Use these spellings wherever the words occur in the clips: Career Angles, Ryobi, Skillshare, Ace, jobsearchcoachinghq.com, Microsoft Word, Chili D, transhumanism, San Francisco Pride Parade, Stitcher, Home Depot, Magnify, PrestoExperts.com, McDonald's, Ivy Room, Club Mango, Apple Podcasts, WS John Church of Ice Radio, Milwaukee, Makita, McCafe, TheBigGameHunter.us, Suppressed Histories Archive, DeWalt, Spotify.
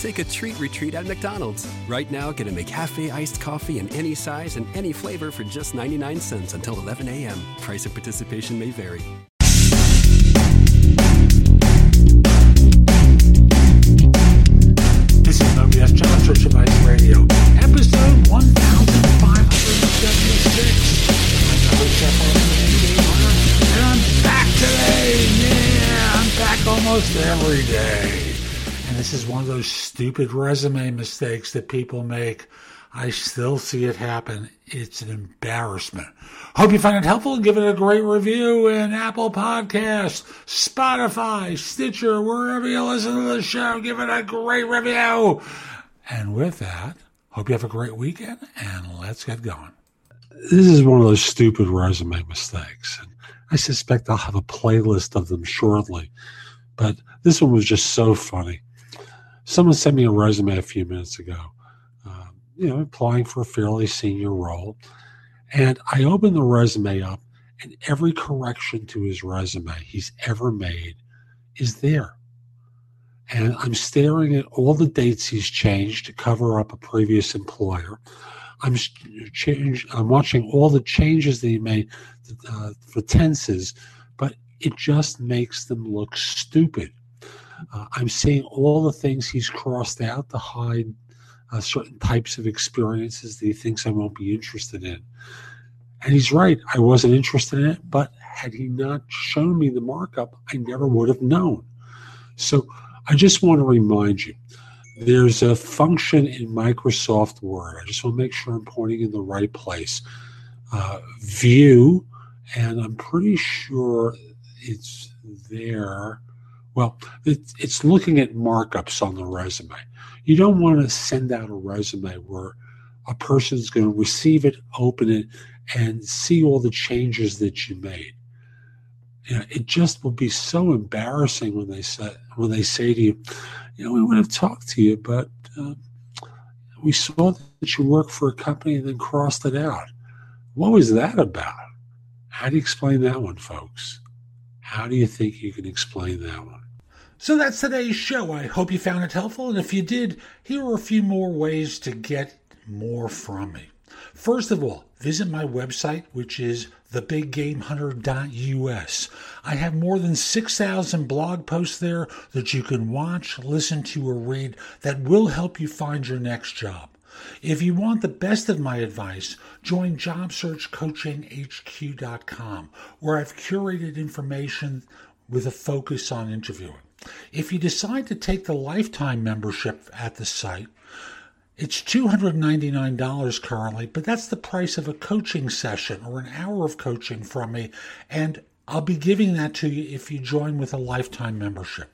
Take a treat retreat at McDonald's. Right now, get a McCafe iced coffee in any size and any flavor for just 99 cents until 11 a.m. Price of participation may vary. This is WS John Church of Ice Radio, episode 1576. I'm your host, and I'm back today. Yeah, I'm back almost every day. And this is one of those stupid resume mistakes that people make. I still see it happen. It's an embarrassment. Hope you find it helpful and give it a great review in Apple Podcasts, Spotify, Stitcher, wherever you listen to the show. Give it a great review. And with that, hope you have a great weekend, and let's get going. This is one of those stupid resume mistakes. And I suspect I'll have a playlist of them shortly. But this one was just so funny. Someone sent me a resume a few minutes ago, applying for a fairly senior role. And I opened the resume up, and every correction to his resume he's ever made is there. And I'm staring at all the dates he's changed to cover up a previous employer. I'm watching all the changes that he made for tenses, but it just makes them look stupid. I'm seeing all the things he's crossed out to hide certain types of experiences that he thinks I won't be interested in. And he's right. I wasn't interested in it, but had he not shown me the markup, I never would have known. So I just want to remind you, there's a function in Microsoft Word. I just want to make sure I'm pointing in the right place. View, and I'm pretty sure it's there. Well, it's looking at markups on the resume. You don't want to send out a resume where a person's going to receive it, open it, and see all the changes that you made. You know, it just will be so embarrassing when they say to you, we would have talked to you, but we saw that you worked for a company and then crossed it out. What was that about? How do you explain that one, folks? How do you think you can explain that one? So that's today's show. I hope you found it helpful. And if you did, here are a few more ways to get more from me. First of all, visit my website, which is TheBigGameHunter.us. I have more than 6,000 blog posts there that you can watch, listen to, or read that will help you find your next job. If you want the best of my advice, join jobsearchcoachinghq.com, where I've curated information with a focus on interviewing. If you decide to take the lifetime membership at the site, it's $299 currently, but that's the price of a coaching session or an hour of coaching from me, and I'll be giving that to you if you join with a lifetime membership.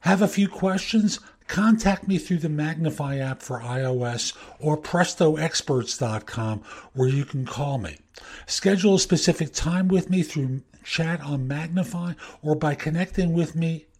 Have a few questions? Contact me through the Magnify app for iOS or PrestoExperts.com, where you can call me. Schedule a specific time with me through chat on Magnify or by connecting with me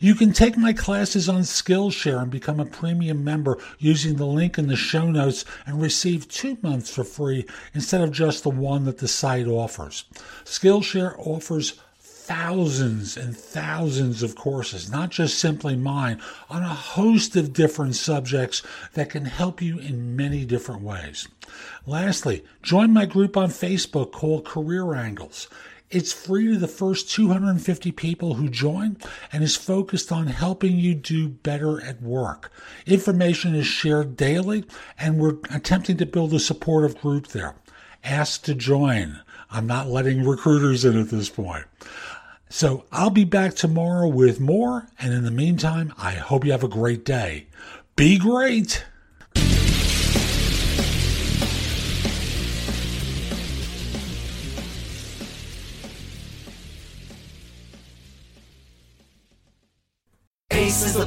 You can take my classes on Skillshare and become a premium member using the link in the show notes and receive 2 months for free instead of just the one that the site offers. Skillshare offers thousands and thousands of courses, not just simply mine, on a host of different subjects that can help you in many different ways. Lastly, join my group on Facebook called Career Angles. It's free to the first 250 people who join and is focused on helping you do better at work. Information is shared daily, and we're attempting to build a supportive group there. Ask to join. I'm not letting recruiters in at this point. So I'll be back tomorrow with more, and in the meantime, I hope you have a great day. Be great! Ace is the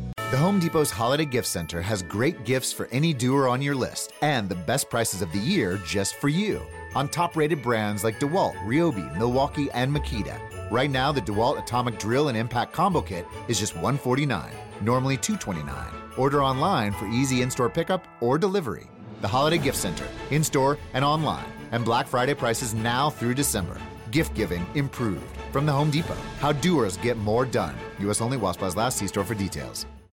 The Home Depot's Holiday Gift Center has great gifts for any doer on your list and the best prices of the year just for you on top-rated brands like DeWalt, Ryobi, Milwaukee, and Makita. Right now, the DeWalt Atomic Drill and Impact Combo Kit is just $149, normally $229. Order online for easy in-store pickup or delivery. The Holiday Gift Center, in-store and online, and Black Friday prices now through December. Gift giving improved from the Home Depot. How doers get more done. U.S. only. While supplies last. See store for details.